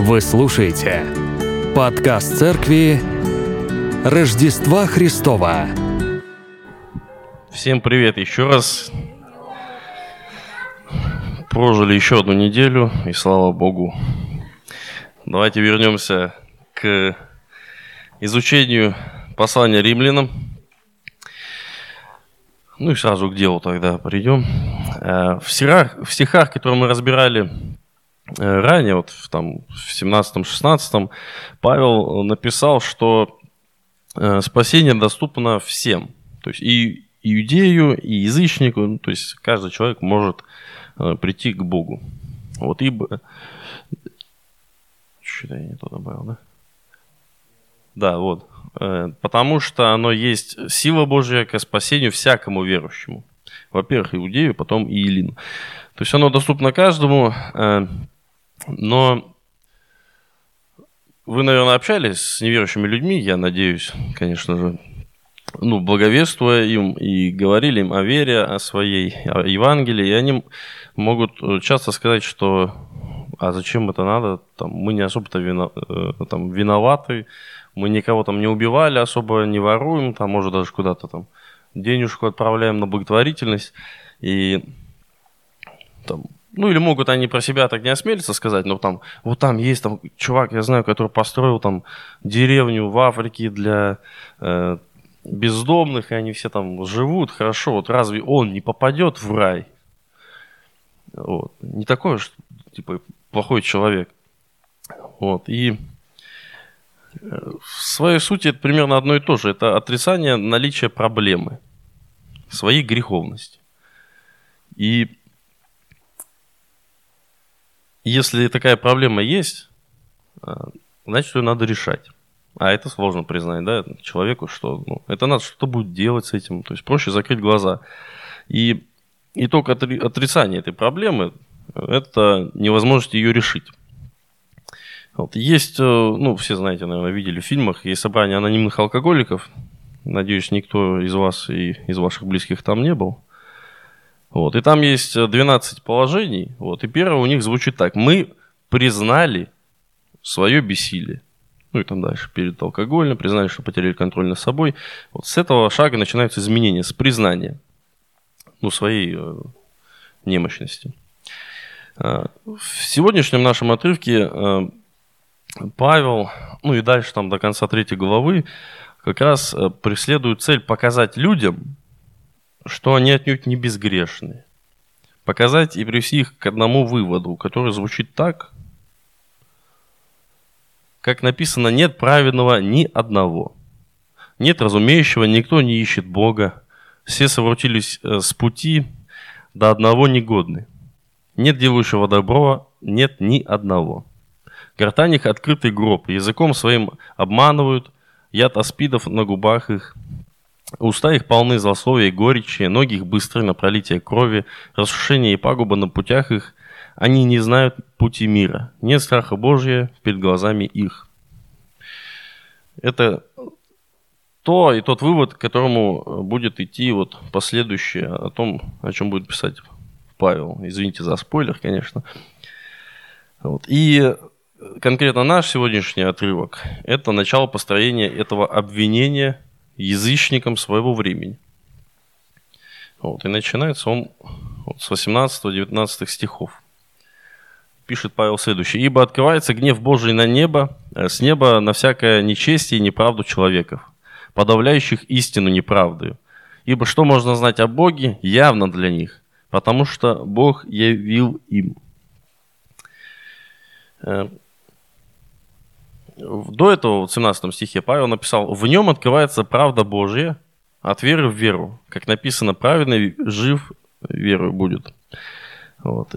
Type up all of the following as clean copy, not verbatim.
Вы слушаете подкаст церкви Рождества Христова. Всем привет еще раз. Прожили еще одну неделю, и слава Богу. Давайте вернемся к изучению послания римлянам. Ну и сразу к делу тогда придем. В стихах, которые мы разбирали ранее, вот там, в 17-16, Павел написал, что спасение доступно всем. То есть и иудею, и язычнику, ну, то есть каждый человек может прийти к Богу. Вот ибо... Что-то я не то добавил, да? Да, вот. Потому что оно есть сила Божья ко спасению всякому верующему. Во-первых, иудею, потом и елину. То есть оно доступно каждому, но вы, наверное, общались с неверующими людьми, я надеюсь, конечно же, ну, благовествуя им и говорили им о вере, о своей, о Евангелии, и они могут часто сказать, что а зачем это надо, там, мы не особо-то виноваты, мы никого там не убивали, особо не воруем, там, может, даже куда-то там денежку отправляем на благотворительность. И, там, ну, или могут они про себя так не осмелиться сказать, но там, вот там есть там, чувак, я знаю, который построил там деревню в Африке для бездомных, и они все там живут хорошо, вот разве он не попадет в рай? Вот. Не такой уж, типа, плохой человек. Вот, и... В своей сути это примерно одно и то же. Это отрицание наличия проблемы, своей греховности. И если такая проблема есть, значит, ее надо решать. А это сложно признать, да, человеку, что ну, это надо что-то будет делать с этим. То есть проще закрыть глаза. И итог отрицания этой проблемы – это невозможность ее решить. Вот. Есть, ну, все знаете, наверное, видели в фильмах, есть собрание анонимных алкоголиков. Надеюсь, никто из вас и из ваших близких там не был. Вот. И там есть 12 положений. Вот. И первое у них звучит так. Мы признали свое бессилие. Ну и там дальше, перед алкоголем, признали, что потеряли контроль над собой. Вот с этого шага начинаются изменения, с признания, ну, своей немощности. В сегодняшнем нашем отрывке... Павел, ну и дальше там до конца 3 главы, как раз преследует цель показать людям, что они отнюдь не безгрешны. Показать и привести их к одному выводу, который звучит так, как написано, нет праведного ни одного, нет разумеющего, никто не ищет Бога, все совратились с пути, до одного негодны, нет делающего добро, нет ни одного. Гортань их открытый гроб, языком своим обманывают, яд аспидов на губах их, уста их полны злословия и горечи, ноги их быстры на пролитие крови, разрушение и пагуба на путях их, они не знают пути мира, нет страха Божия перед глазами их. Это то и тот вывод, к которому будет идти вот последующее, о том, о чем будет писать Павел. Извините за спойлер, конечно. Вот. И... Конкретно наш сегодняшний отрывок – это начало построения этого обвинения язычникам своего времени. Вот, и начинается он вот с 18-19 стихов. Пишет Павел следующее. «Ибо открывается гнев Божий на небо, с неба на всякое нечестие и неправду человеков, подавляющих истину неправдою. Ибо что можно знать о Боге, явно для них, потому что Бог явил им». До этого, в 17 стихе, Павел написал: «В нем открывается правда Божья от веры в веру, как написано, праведный жив верой будет». Вот.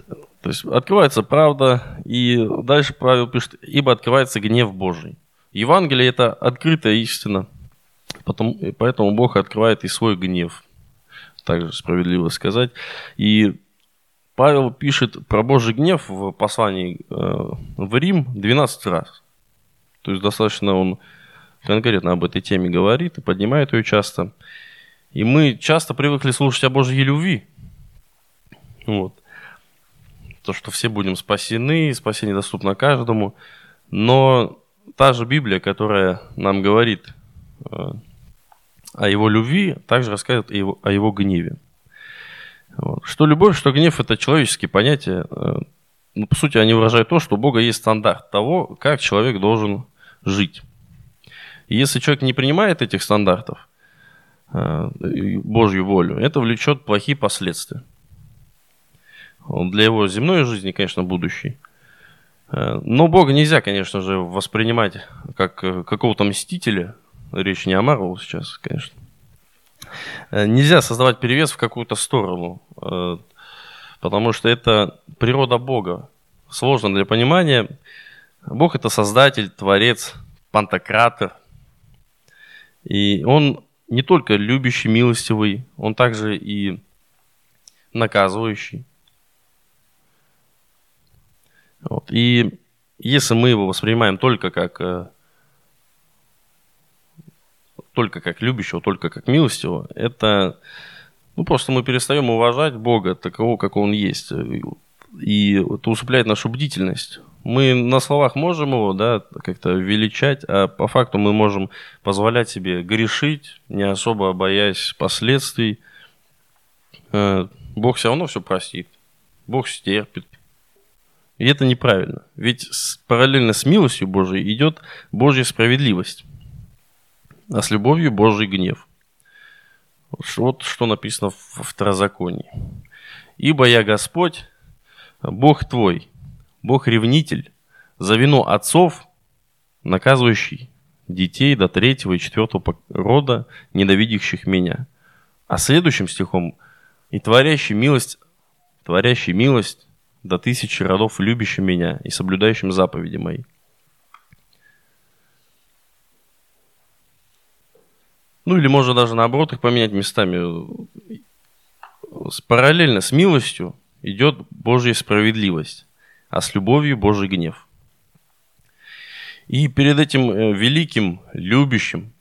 То есть открывается правда, и дальше Павел пишет: «Ибо открывается гнев Божий». Евангелие – это открытая истина, поэтому Бог открывает и свой гнев, также справедливо сказать. И Павел пишет про Божий гнев в послании в Рим 12 раз. То есть достаточно он конкретно об этой теме говорит и поднимает ее часто. И мы часто привыкли слушать о Божьей любви. Вот. То, что все будем спасены, спасение доступно каждому. Но та же Библия, которая нам говорит о его любви, также рассказывает о его гневе. Что любовь, что гнев – это человеческие понятия. По сути, они выражают то, что у Бога есть стандарт того, как человек должен жить. И если человек не принимает этих стандартов, Божью волю, это влечет плохие последствия. Для его земной жизни, конечно, будущей. Но Бога нельзя, конечно же, воспринимать как какого-то мстителя. Речь не о Марвел сейчас, конечно. Нельзя создавать перевес в какую-то сторону, потому что это природа Бога. Сложно для понимания. Бог – это создатель, творец, пантократор. И он не только любящий, милостивый, он также и наказывающий. Вот. И если мы его воспринимаем только как любящего, только как милостивого, это просто мы перестаем уважать Бога такого, как Он есть. И это усыпляет нашу бдительность. Мы на словах можем его как-то величать, а по факту мы можем позволять себе грешить, не особо боясь последствий. Бог все равно все простит, Бог стерпит. И это неправильно. Ведь параллельно с милостью Божией идет Божья справедливость, а с любовью Божий гнев. Вот что написано во Второзаконии. «Ибо я Господь, Бог твой, Бог-ревнитель, за вину отцов, наказывающий детей до 3-го и 4-го рода, ненавидящих меня». А следующим стихом: «И творящий милость до 1000 родов, любящим меня и соблюдающим заповеди мои». Или можно даже наоборот их поменять местами. Параллельно с милостью идет Божья справедливость, а с любовью Божий гнев. И перед этим великим, любящим,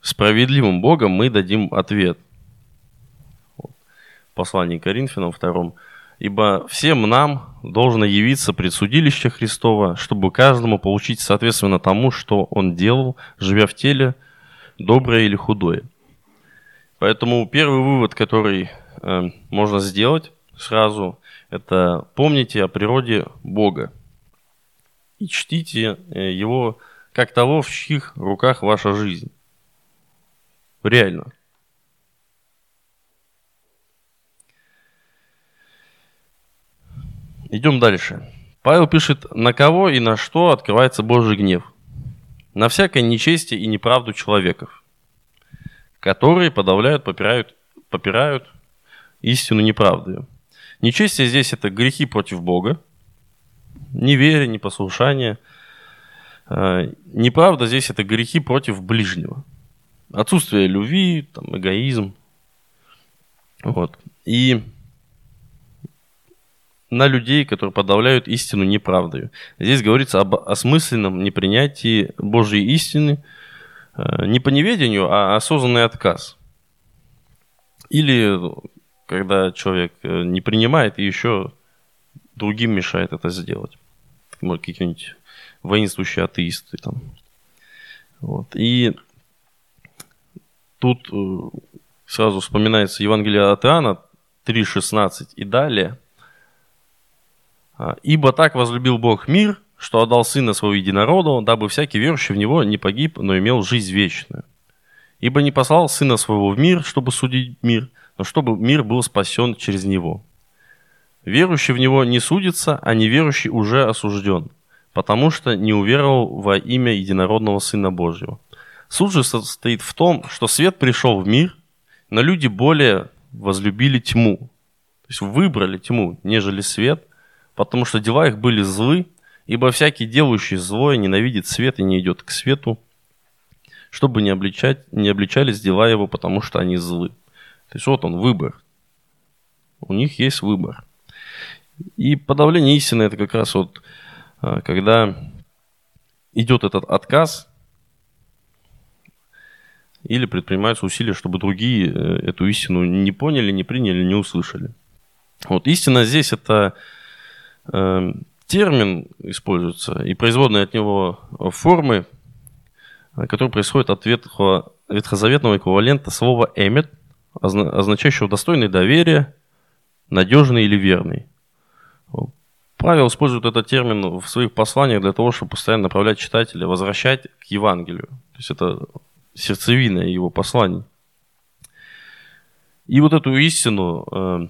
справедливым Богом мы дадим ответ. Послание к Коринфянам 2. «Ибо всем нам должно явиться предсудилище Христово, чтобы каждому получить соответственно тому, что он делал, живя в теле, доброе или худое». Поэтому первый вывод, который можно сделать сразу, это помните о природе Бога и чтите Его как того, в чьих руках ваша жизнь. Реально. Идем дальше. Павел пишет, на кого и на что открывается Божий гнев. На всякое нечестие и неправду человеков, которые подавляют, попирают истину неправдою. Нечестие здесь – это грехи против Бога, неверие, непослушание. Неправда здесь – это грехи против ближнего. Отсутствие любви, эгоизм. И на людей, которые подавляют истину неправдою. Здесь говорится об осмысленном непринятии Божьей истины, не по неведению, а осознанный отказ. Или когда человек не принимает и еще другим мешает это сделать. Может, какие-нибудь воинствующие атеисты. И тут сразу вспоминается Евангелие от Иоанна 3:16 и далее. «Ибо так возлюбил Бог мир, что отдал Сына Своего Единородного, дабы всякий верующий в Него не погиб, но имел жизнь вечную. Ибо не послал Сына Своего в мир, чтобы судить мир, но чтобы мир был спасен через Него. Верующий в Него не судится, а неверующий уже осужден, потому что не уверовал во имя Единородного Сына Божьего. Суд же состоит в том, что свет пришел в мир, но люди более возлюбили тьму». То есть выбрали тьму, нежели свет, потому что дела их были злы, ибо всякий, делающий злое, ненавидит свет и не идет к свету, чтобы не обличались дела его, потому что они злы». То есть вот он, выбор. У них есть выбор. И подавление истины – это как раз когда идет этот отказ или предпринимаются усилия, чтобы другие эту истину не поняли, не приняли, не услышали. Истина здесь – это термин используется и производные от него формы, которые происходят от ветхозаветного эквивалента слова «эмет», означающего «достойный доверия», «надежный» или «верный». Павел использует этот термин в своих посланиях для того, чтобы постоянно направлять читателя, возвращать к Евангелию. То есть это сердцевина его посланий. И вот эту истину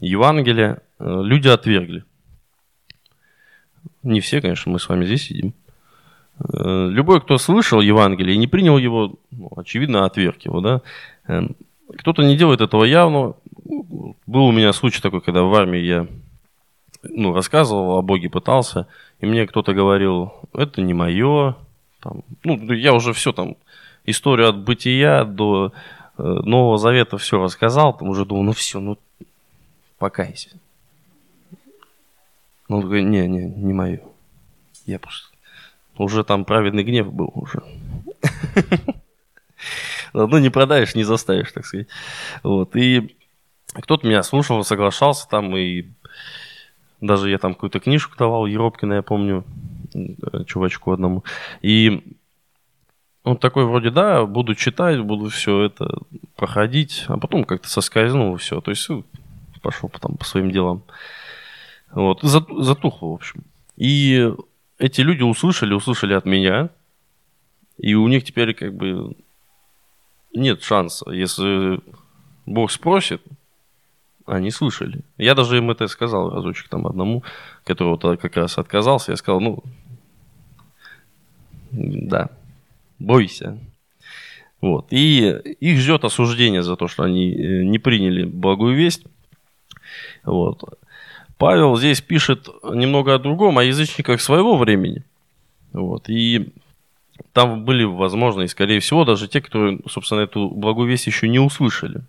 Евангелия люди отвергли. Не все, конечно, мы с вами здесь сидим. Любой, кто слышал Евангелие и не принял его, очевидно, отверг его. Да? Кто-то не делает этого явно. Был у меня случай такой, когда в армии я рассказывал о Боге, пытался, и мне кто-то говорил, это не мое. Там, я уже все там, историю от Бытия до Нового Завета все рассказал, там уже думал, покайся. Он такой, не мое. Я просто... Уже там праведный гнев был уже. Не продаешь, не заставишь, так сказать. И кто-то меня слушал, соглашался там, и даже я там какую-то книжку давал, Еропкина, я помню, чувачку одному. И он такой вроде, да, буду читать, буду все это проходить, а потом как-то соскользнул и все. То есть пошел там по своим делам. Затухло, в общем. И... Эти люди услышали от меня, и у них теперь как бы нет шанса. Если Бог спросит, они слышали. Я даже им это сказал разочек там одному, которого как раз отказался. Я сказал, да, бойся. И их ждет осуждение за то, что они не приняли благую весть. Павел здесь пишет немного о другом, о язычниках своего времени. И там были, возможно, и скорее всего, даже те, которые, собственно, эту благую весть еще не услышали.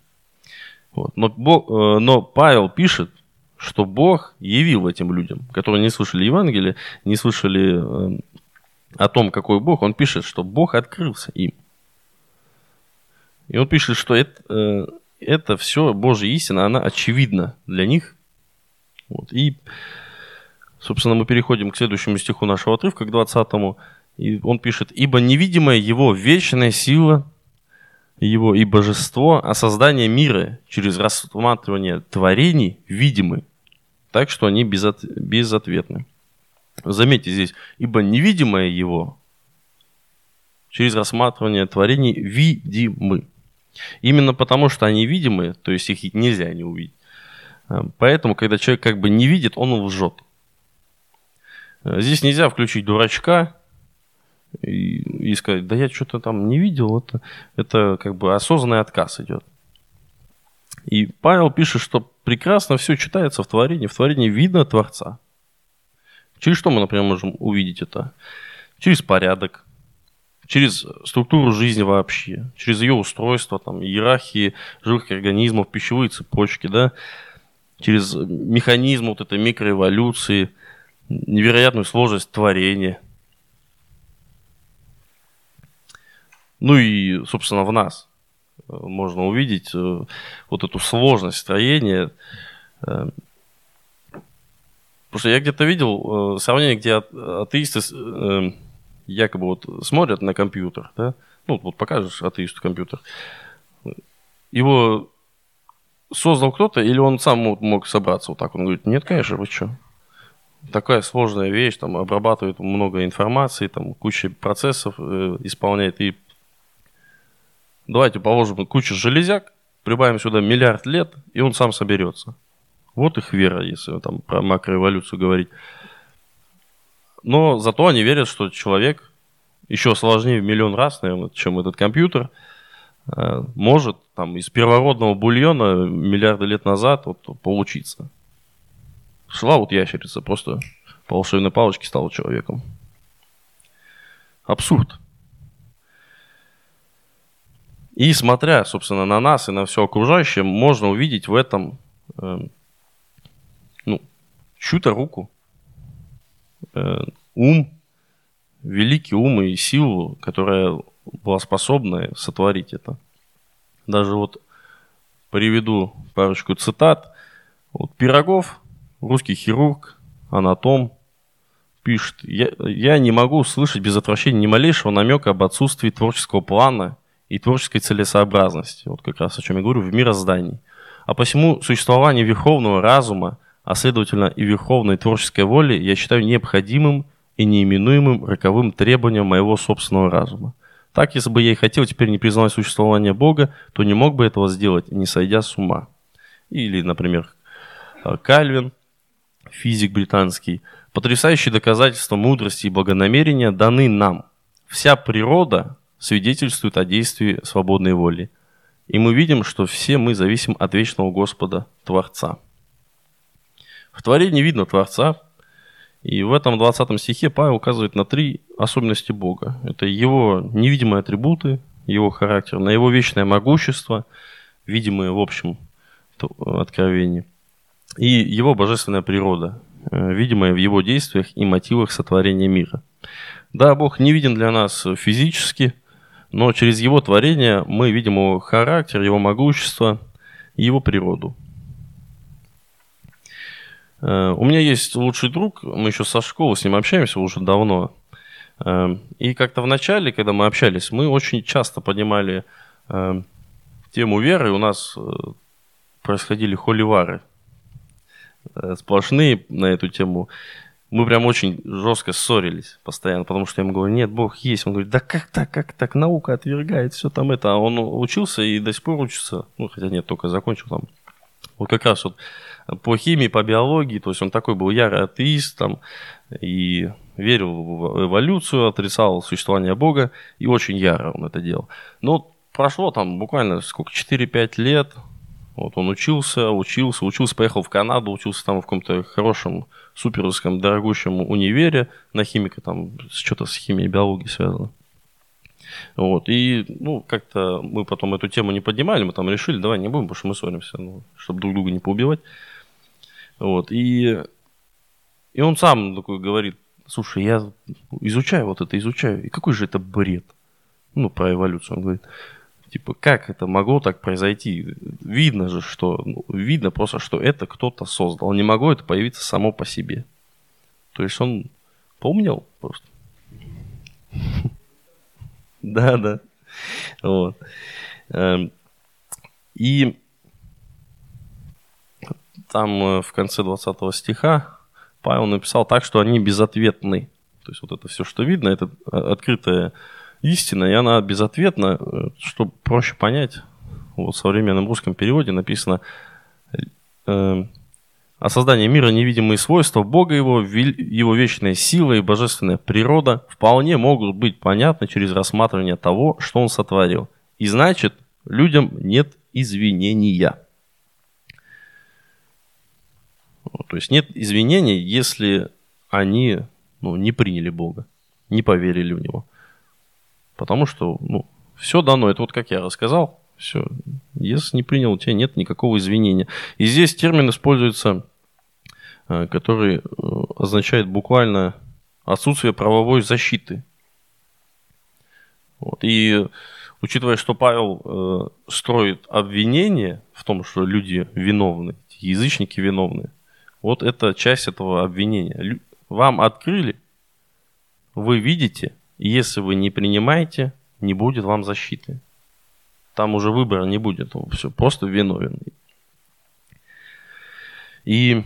Но Павел пишет, что Бог явил этим людям, которые не слышали Евангелие, не слышали о том, какой Бог. Он пишет, что Бог открылся им. И он пишет, что это все Божья истина, она очевидна для них. И, собственно, мы переходим к следующему стиху нашего отрывка, к 20-му. И он пишет, «Ибо невидимая его вечная сила, его и божество, а создание мира через рассматривание творений видимы, так что они безответны». Заметьте здесь, «Ибо невидимое его через рассматривание творений видимы». Именно потому, что они видимы, то есть их нельзя не увидеть. Поэтому, когда человек как бы не видит, он лжет. Здесь нельзя включить дурачка и сказать, да я что-то там не видел. Это как бы осознанный отказ идет. И Павел пишет, что прекрасно все читается в творении. В творении видно Творца. Через что мы, например, можем увидеть это? Через порядок, через структуру жизни вообще, через ее устройство, там, иерархии живых организмов, пищевые цепочки, да? Через механизм этой микроэволюции, невероятную сложность творения. И, собственно, в нас можно увидеть эту сложность строения. Потому что я где-то видел сравнение, где атеисты якобы смотрят на компьютер. Да? Покажешь атеисту компьютер. Его... Создал кто-то, или он сам мог собраться так? Он говорит, нет, конечно, вы что? Такая сложная вещь, там обрабатывает много информации, там куча процессов исполняет. И давайте положим кучу железяк, прибавим сюда миллиард лет, и он сам соберется. Их вера, если там про макроэволюцию говорить. Но зато они верят, что человек еще сложнее в миллион раз, наверное, чем этот компьютер, может из первородного бульона миллиарды лет назад получиться. Шла ящерица, просто по волшебной палочке стала человеком. Абсурд. И смотря, собственно, на нас и на все окружающее, можно увидеть в этом чью-то руку, ум, великий ум и силу, которая была способна сотворить это. Даже приведу парочку цитат. Пирогов, русский хирург, анатом, пишет: «Я не могу слышать без отвращения ни малейшего намека об отсутствии творческого плана и творческой целесообразности». Вот как раз о чем я говорю, в мироздании. А посему существование верховного разума, а следовательно и верховной творческой воли, я считаю необходимым и неименуемым роковым требованием моего собственного разума. Так, если бы я и хотел теперь не признавать существование Бога, то не мог бы этого сделать, не сойдя с ума. Или, например, Кальвин, физик британский: «Потрясающие доказательства мудрости и благонамерения даны нам. Вся природа свидетельствует о действии свободной воли. И мы видим, что все мы зависим от вечного Господа, Творца». В творении видно Творца. И в этом 20 стихе Павел указывает на три особенности Бога. Это его невидимые атрибуты, его характер, на его вечное могущество, видимое в общем откровении, и его божественная природа, видимая в его действиях и мотивах сотворения мира. Да, Бог не виден для нас физически, но через его творение мы видим его характер, его могущество и его природу. У меня есть лучший друг, мы еще со школы с ним общаемся уже давно. И как-то в начале, когда мы общались, мы очень часто поднимали тему веры. У нас происходили холивары сплошные на эту тему. Мы прям очень жестко ссорились постоянно, потому что я ему говорю: нет, Бог есть. Он говорит: да как так, наука отвергает все там это. А он учился и до сих пор учится, ну хотя нет, только закончил там. Вот как раз вот по химии, по биологии, то есть он такой был ярый атеист, там, и верил в эволюцию, отрицал существование Бога, и очень яро он это делал. Но прошло там буквально сколько, 4-5 лет, вот он учился, поехал в Канаду, учился там в каком-то хорошем, суперском, дорогущем универе на химика, там, что-то с химией и биологией связано. Вот, и, ну, как-то мы потом эту тему не поднимали, мы там решили, давай не будем, потому что мы ссоримся, ну, чтобы друг друга не поубивать. Вот, и он сам такой говорит: слушай, я изучаю, и какой же это бред, ну, про эволюцию, он говорит, типа, как это могло так произойти, видно просто, что это кто-то создал, не могло это появиться само по себе. То есть он поумнел просто. Да. Вот. И там в конце 20 стиха Павел написал так, что они безответны. То есть вот это все, что видно, это открытая истина, и она безответна. Чтобы проще понять, вот в современном русском переводе написано: «О создании мира невидимые свойства Бога, его вечная сила и божественная природа вполне могут быть понятны через рассматривание того, что он сотворил. И значит, людям нет извинения». То есть нет извинений, если они не приняли Бога, не поверили в Него. Потому что все дано, это вот как я рассказал, все. Если не принял, у тебя нет никакого извинения. И здесь термин используется, который означает буквально отсутствие правовой защиты. Вот. И учитывая, что Павел строит обвинение в том, что люди виновны, язычники виновны, вот это часть этого обвинения. Вам открыли, вы видите, и если вы не принимаете, не будет вам защиты. Там уже выбора не будет, он все просто виновен. И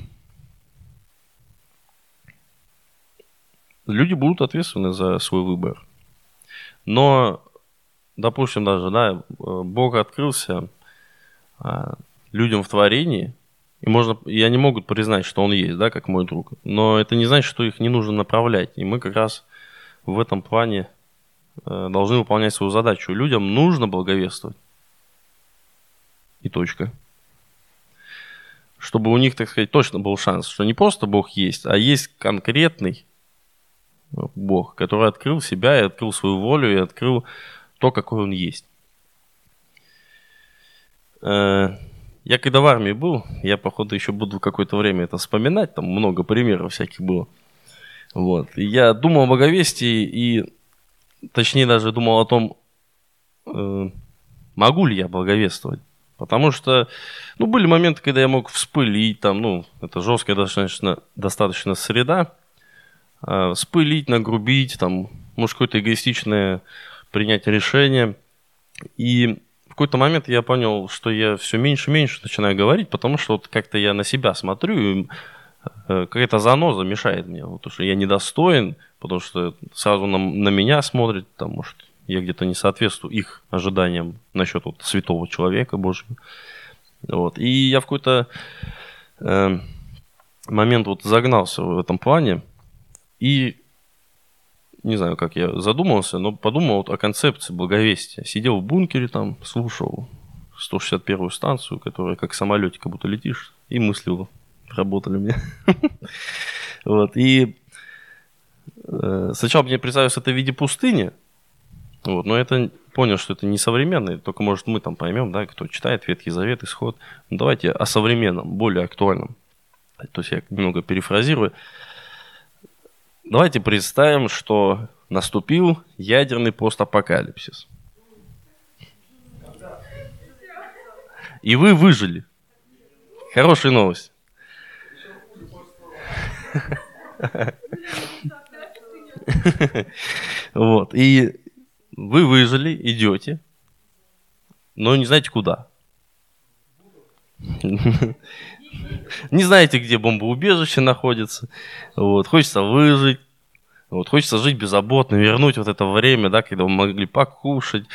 люди будут ответственны за свой выбор. Но, допустим, даже Бог открылся людям в творении, и они могут признать, что Он есть, как мой друг. Но это не значит, что их не нужно направлять. И мы как раз в этом плане должны выполнять свою задачу. Людям нужно благовествовать. И точка. Чтобы у них, так сказать, точно был шанс, что не просто Бог есть, а есть конкретный Бог, который открыл себя и открыл свою волю, и открыл то, какой Он есть. Я когда в армии был, я, походу, еще буду какое-то время это вспоминать, там много примеров всяких было. Вот. И я думал о благовестии и точнее даже думал о том, могу ли я благовествовать. Потому что, были моменты, когда я мог вспылить, там, это жесткая достаточно среда. спылить, нагрубить, там, может, какое-то эгоистичное принятие решения. И в какой-то момент я понял, что я все меньше и меньше начинаю говорить, потому что вот как-то я на себя смотрю, и какая-то заноза мешает мне, потому что я недостоин, потому что сразу на меня смотрят, там, может, я где-то не соответствую их ожиданиям насчет вот святого человека Божьего. Вот. И я в какой-то момент вот загнался в этом плане, и не знаю, как я задумался, но подумал вот о концепции благовестия. Сидел в бункере там, слушал 161-ю станцию, которая как самолетик, как будто летишь, и мыслил, работали мне. Вот. И сначала мне представилось это в виде пустыни, вот, но я понял, что это не современный, только, может, мы там поймем, да, кто читает Ветхий Завет, Исход. Ну, давайте о современном, более актуальном. То есть я немного перефразирую. Давайте представим, что наступил ядерный постапокалипсис. И вы выжили. Хорошая новость. Вот. И вы выжили, идете, но не знаете куда. Не знаете, где бомбоубежище находится. Вот. Хочется выжить. Вот. Хочется жить беззаботно, вернуть вот это время, да, когда вы могли покушать,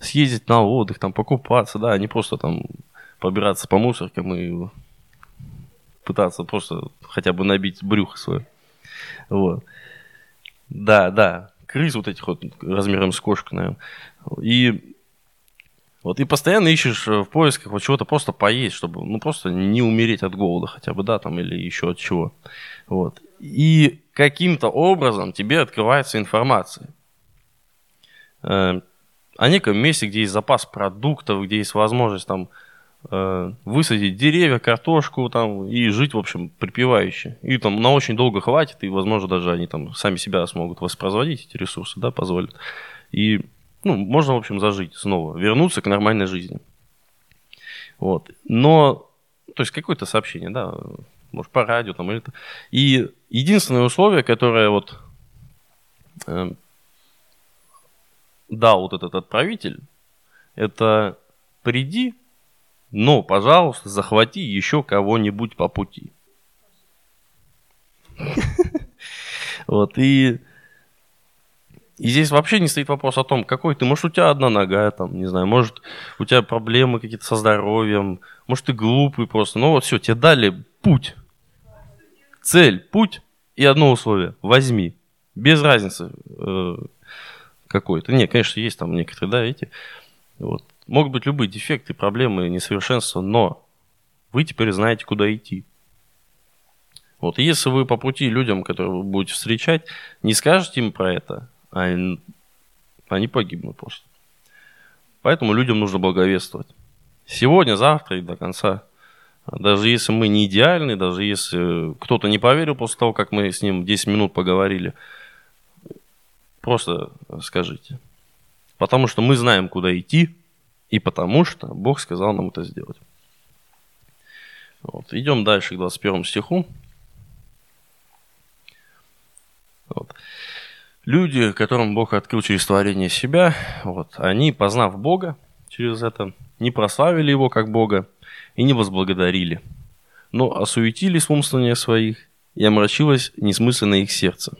съездить на отдых, там, покупаться, да, а не просто там побираться по мусоркам и пытаться просто хотя бы набить брюхо свое. Вот. Да, да. Крыс вот этих вот размером с кошку, наверное. И вот и постоянно ищешь в поисках вот чего-то просто поесть, чтобы ну просто не умереть от голода хотя бы, да, там, или еще от чего. Вот. И каким-то образом тебе открывается информация о неком месте, где есть запас продуктов, где есть возможность там высадить деревья, картошку там, и жить, в общем, припевающе. И там на очень долго хватит, и, возможно, даже они там сами себя смогут воспроизводить, эти ресурсы, да, позволят. И, ну, можно, в общем, зажить снова, вернуться к нормальной жизни. Вот. Но, то есть, какое-то сообщение, да, может, по радио там или... И единственное условие, которое вот дал вот этот отправитель, это приди, но, пожалуйста, захвати еще кого-нибудь по пути. Вот, и здесь вообще не стоит вопрос о том, какой ты. Может, у тебя одна нога, там, не знаю, может, у тебя проблемы какие-то со здоровьем, может, ты глупый просто. Ну вот все, тебе дали путь, цель, путь и одно условие – возьми. Без разницы какой-то. Не, конечно, есть там некоторые, да, видите, вот. Могут быть любые дефекты, проблемы, несовершенства, но вы теперь знаете, куда идти. Вот, и если вы по пути людям, которые вы будете встречать, не скажете им про это, они погибнут просто. Поэтому людям нужно благовествовать. Сегодня, завтра и до конца. Даже если мы не идеальны, даже если кто-то не поверил после того, как мы с ним 10 минут поговорили, просто скажите. Потому что мы знаем, куда идти, и потому что Бог сказал нам это сделать. Вот. Идем дальше к 21 стиху. Вот. Люди, которым Бог открыл через творение себя, вот, они, познав Бога через это, не прославили Его как Бога и не возблагодарили, но осуетились в умствованиях своих, и омрачилось несмысленно их сердце.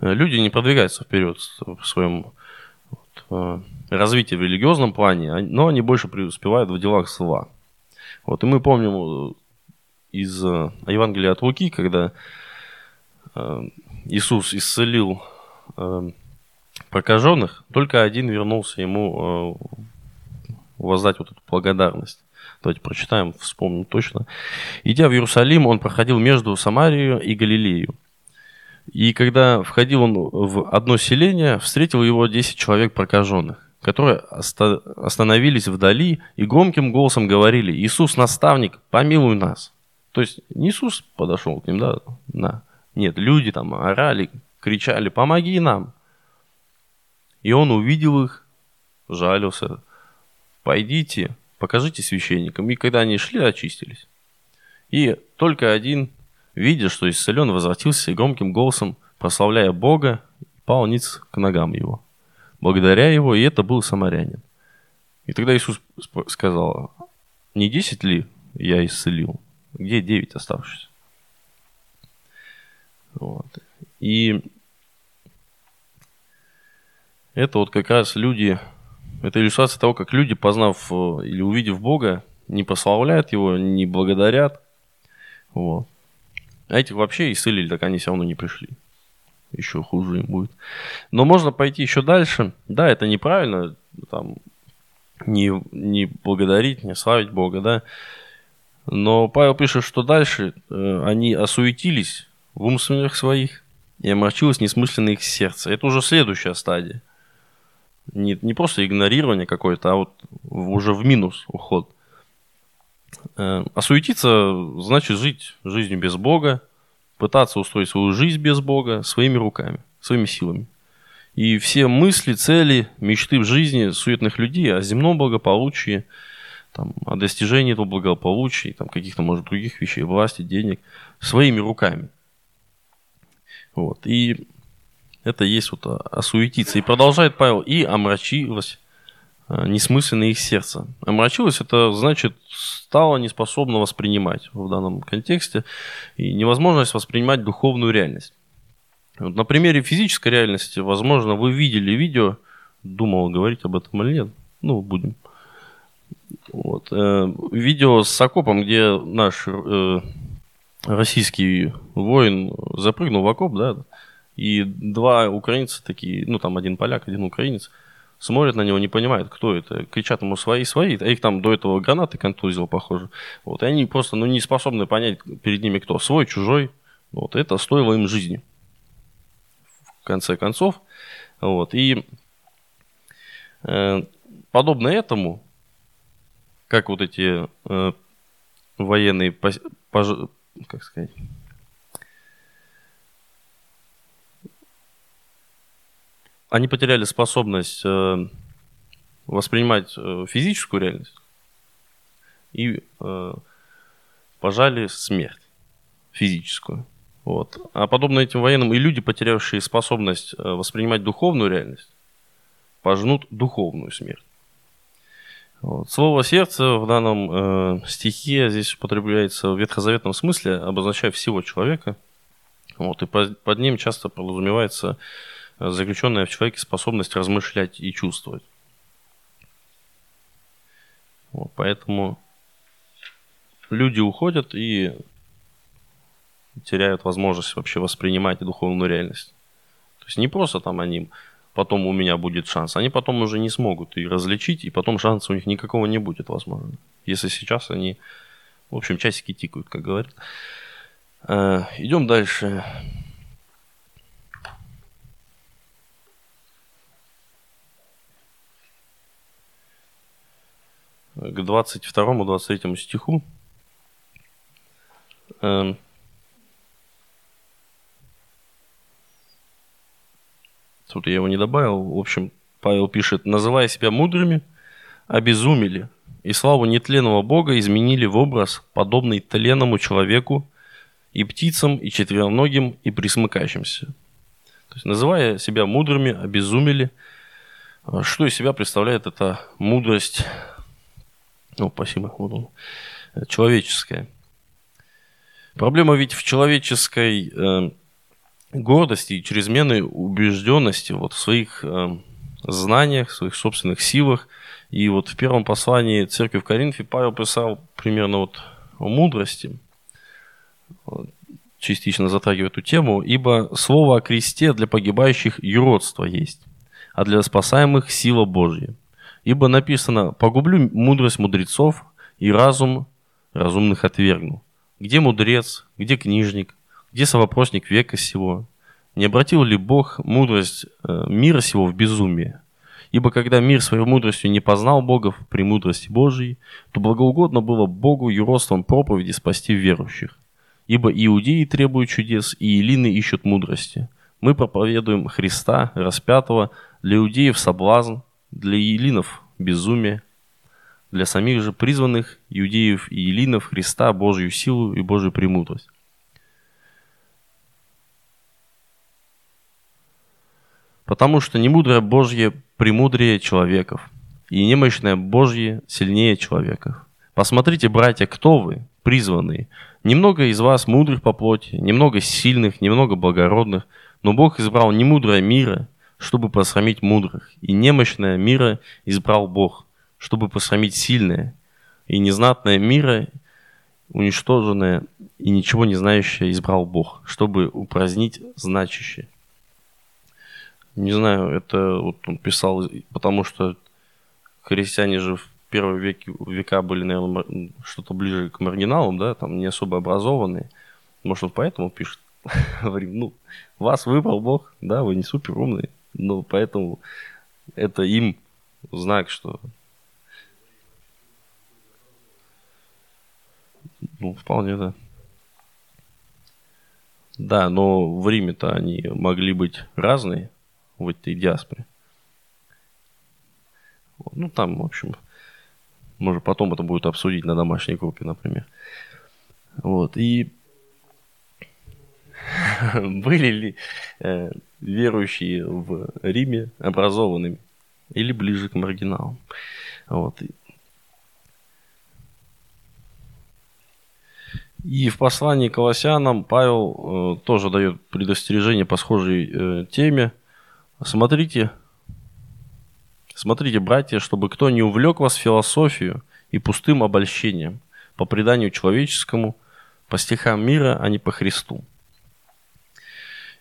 Люди не продвигаются вперед в своем развитие в религиозном плане, но они больше преуспевают в делах зла. Вот, и мы помним из Евангелия от Луки, когда Иисус исцелил прокаженных, только один вернулся ему воздать вот эту благодарность. Давайте прочитаем, вспомним точно. «Идя в Иерусалим, он проходил между Самарию и Галилею. И когда входил он в одно селение, встретил его 10 человек прокаженных, которые остановились вдали и громким голосом говорили: „Иисус, наставник, помилуй нас“». То есть не Иисус подошел к ним, да? Да. Нет, люди там орали, кричали: «Помоги нам!». И он увидел их, жалился: «Пойдите, покажите священникам». И когда они шли, очистились. И только один Видя, что исцелен, возвратился и громким голосом, прославляя Бога, пал ниц к ногам его, благодаря его, и это был самарянин. И тогда Иисус сказал: не 10 ли я исцелил? Где 9 оставшихся? Вот. И это вот как раз люди, это иллюстрация того, как люди, познав или увидев Бога, не прославляют Его, не благодарят. Вот. А этих вообще исцелили, так они все равно не пришли. Еще хуже им будет. Но можно пойти еще дальше. Да, это неправильно, там, не благодарить, не славить Бога, да. Но Павел пишет, что дальше они осуетились в умственных своих, и омрачилось несмысленно их сердце. Это уже следующая стадия. Не просто игнорирование какое-то, а вот уже в минус уход. Осуетиться значит жить жизнью без Бога, пытаться устроить свою жизнь без Бога своими руками, своими силами. И все мысли, цели, мечты в жизни суетных людей о земном благополучии, там, о достижении этого благополучия, там, каких-то, может, других вещей, власти, денег, своими руками. Вот. И это есть вот осуетиться. И продолжает Павел: и омрачилось несмысленное их сердце. Омрачилось — это значит стало неспособно воспринимать в данном контексте, и невозможность воспринимать духовную реальность. Вот на примере физической реальности, возможно, вы видели видео, думал говорить об этом или нет, ну, будем. Вот. Видео с окопом, где наш российский воин запрыгнул в окоп, да, и два украинца такие, ну, там один поляк, один украинец, смотрят на него, не понимают, кто это. Кричат ему: свои, свои. А их там до этого гранаты контузило, похоже. Вот. И они просто не способны понять, перед ними кто. Свой, чужой. Вот. Это стоило им жизни. В конце концов. Вот. И подобно этому, как вот эти военные, как сказать, они потеряли способность воспринимать физическую реальность и пожали смерть физическую. Вот. А подобно этим военным и люди, потерявшие способность воспринимать духовную реальность, пожнут духовную смерть. Вот. Слово «сердце» в данном стихе здесь употребляется в ветхозаветном смысле, обозначая всего человека. Вот. И под ним часто подразумевается заключенная в человеке способность размышлять и чувствовать. Вот, поэтому люди уходят и теряют возможность вообще воспринимать духовную реальность. То есть не просто там они потом у меня будет шанс, они потом уже не смогут и различить, и потом шанса у них никакого не будет, возможно. Если сейчас они, в общем, часики тикают, как говорят. Идем дальше. К 22-23 стиху. Тут я его не добавил. В общем, Павел пишет: «Называя себя мудрыми, обезумели, и славу нетленного Бога изменили в образ, подобный тленному человеку, и птицам, и четвероногим, и присмыкающимся». То есть, называя себя мудрыми, обезумели. Что из себя представляет эта мудрость? Ну, спасибо. Человеческая. Проблема ведь в человеческой гордости и чрезмерной убежденности вот, в своих знаниях, в своих собственных силах. И вот в первом послании церкви в Коринфе Павел писал примерно вот о мудрости, частично затрагивая эту тему: «Ибо слово о кресте для погибающих юродство есть, а для спасаемых сила Божья. Ибо написано: погублю мудрость мудрецов, и разум разумных отвергну. Где мудрец, где книжник, где совопросник века сего? Не обратил ли Бог мудрость мира сего в безумие? Ибо когда мир своей мудростью не познал Бога в премудрости Божией, то благоугодно было Богу юродством проповеди спасти верующих. Ибо иудеи требуют чудес, и эллины ищут мудрости. Мы проповедуем Христа, распятого, для иудеев соблазн, для елинов безумие, для самих же призванных иудеев и елинов Христа, Божью силу и Божью премудрость. Потому что немудрое Божье премудрее человеков, и немощное Божье сильнее человеков. Посмотрите, братья, кто вы, призванные. Немного из вас мудрых по плоти, немного сильных, немного благородных, но Бог избрал немудрое мира, чтобы посрамить мудрых, и немощное мира избрал Бог, чтобы посрамить сильное, и незнатное мира, уничтоженное и ничего не знающее, избрал Бог, чтобы упразднить значащее. Не знаю, это вот он писал, потому что христиане же в первые века были, наверное, что-то ближе к маргиналам, да, там не особо образованные. Может, он поэтому пишет, ну, вас выбрал Бог, да, вы не супер умные, но поэтому это им знак, что... Ну, вполне, да. Да, но в Риме-то они могли быть разные в этой диаспоре. Ну, там, в общем, может, потом это будет обсудить на домашней группе, например. Вот, и были ли верующие в Риме образованными или ближе к маргиналам? Вот. И в послании к Колоссянам Павел тоже дает предостережение по схожей теме. Смотрите, братья, чтобы кто не увлек вас философию и пустым обольщением, по преданию человеческому, по стихам мира, а не по Христу.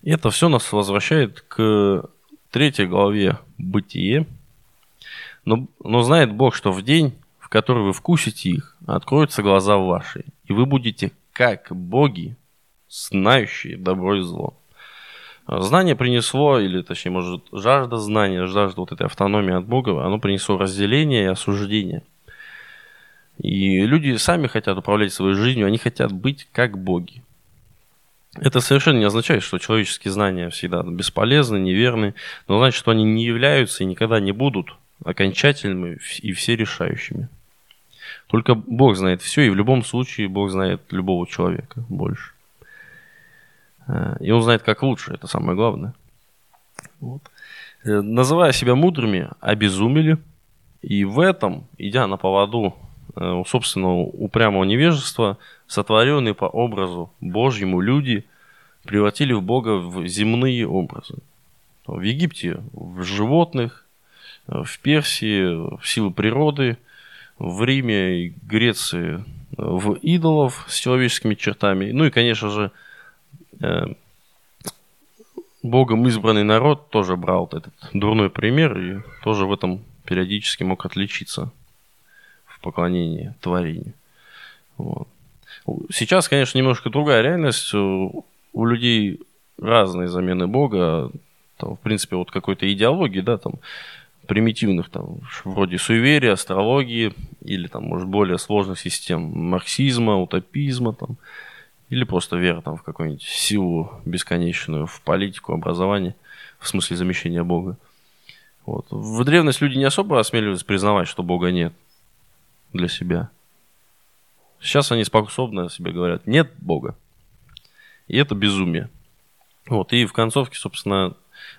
И это все нас возвращает к 3 главе Бытие. Но знает Бог, что в день, в который вы вкусите их, откроются глаза ваши, и вы будете как боги, знающие добро и зло. Знание принесло, или точнее, может, жажда знания, жажда вот этой автономии от Бога, оно принесло разделение и осуждение. И люди сами хотят управлять своей жизнью, они хотят быть как боги. Это совершенно не означает, что человеческие знания всегда бесполезны, неверны, но значит, что они не являются и никогда не будут окончательными и всерешающими. Только Бог знает все, и в любом случае Бог знает любого человека больше. И он знает, как лучше, это самое главное. Вот. Называя себя мудрыми, обезумели, и в этом, идя на поводу у собственного упрямого невежества, сотворенные по образу Божьему люди превратили в Бога в земные образы. В Египте в животных, в Персии в силы природы, в Риме и Греции в идолов с человеческими чертами. Ну и, конечно же, Богом избранный народ тоже брал этот дурной пример и тоже в этом периодически мог отличиться в поклонении творению. Вот. Сейчас, конечно, немножко другая реальность. У людей разные замены Бога. Там, в принципе, вот какой-то идеологии, да, там, примитивных, там, вроде суеверия, астрологии или, там, может, более сложных систем марксизма, утопизма, там, или просто вера там, в какую-нибудь силу бесконечную, в политику, образование, в смысле замещения Бога. Вот. В древность люди не особо осмеливались признавать, что Бога нет для себя. Сейчас они способны себе говорят, нет Бога. И это безумие. Вот. И в концовке, собственно,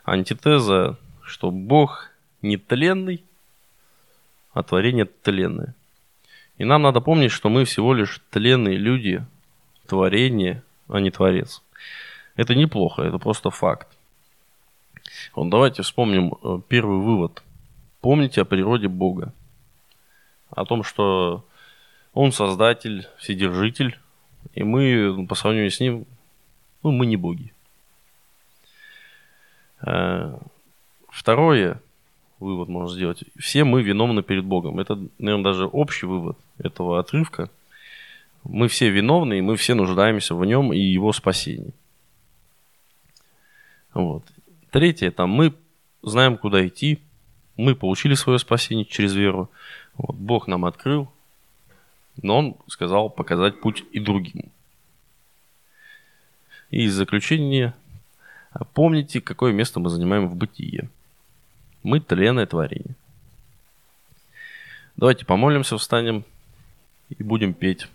антитеза, что Бог нетленный, а творение тленное. И нам надо помнить, что мы всего лишь тленные люди, творение, а не творец. Это неплохо, это просто факт. Вот давайте вспомним первый вывод. Помните о природе Бога. О том, что Он создатель, вседержитель, и мы по сравнению с Ним, ну, мы не боги. Второе, вывод можно сделать. Все мы виновны перед Богом. Это, наверное, даже общий вывод этого отрывка. Мы все виновны, и мы все нуждаемся в нем и его спасении. Вот. Третье, там мы знаем, куда идти. Мы получили свое спасение через веру. Вот. Бог нам открыл, но Он сказал показать путь и другим. И в заключение, помните, какое место мы занимаем в бытие. Мы тленное творение. Давайте помолимся, встанем и будем петь.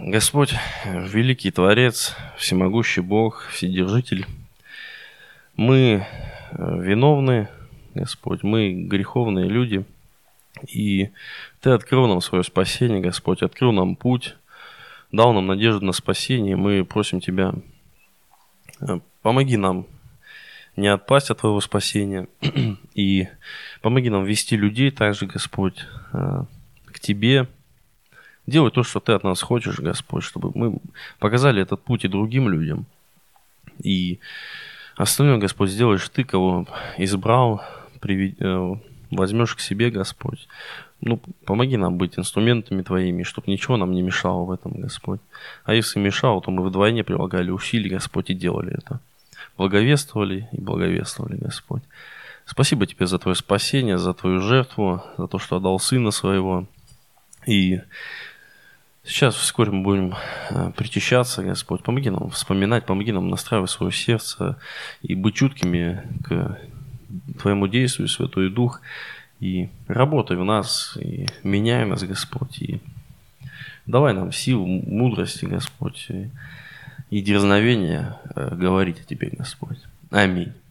Господь, великий Творец, всемогущий Бог, Вседержитель, мы виновны, Господь, мы греховные люди, и Ты открыл нам свое спасение, Господь, открыл нам путь, дал нам надежду на спасение, мы просим Тебя, помоги нам не отпасть от Твоего спасения, и помоги нам вести людей также, Господь, к Тебе, делать то, что Ты от нас хочешь, Господь, чтобы мы показали этот путь и другим людям. И остальное, Господь, сделаешь Ты, кого избрал, возьмешь к себе, Господь. Помоги нам быть инструментами Твоими, чтобы ничего нам не мешало в этом, Господь. А если мешало, то мы вдвойне прилагали усилий, Господь, и делали это. Благовествовали и благовествовали, Господь. Спасибо Тебе за Твое спасение, за Твою жертву, за то, что отдал Сына Своего. И сейчас вскоре мы будем причащаться, Господь, помоги нам вспоминать, помоги нам настраивать свое сердце и быть чуткими к Твоему действию, Святой Дух, и работай в нас, и меняй нас, Господь, и давай нам сил, мудрости, Господь, и дерзновения говорить о Тебе, Господь. Аминь.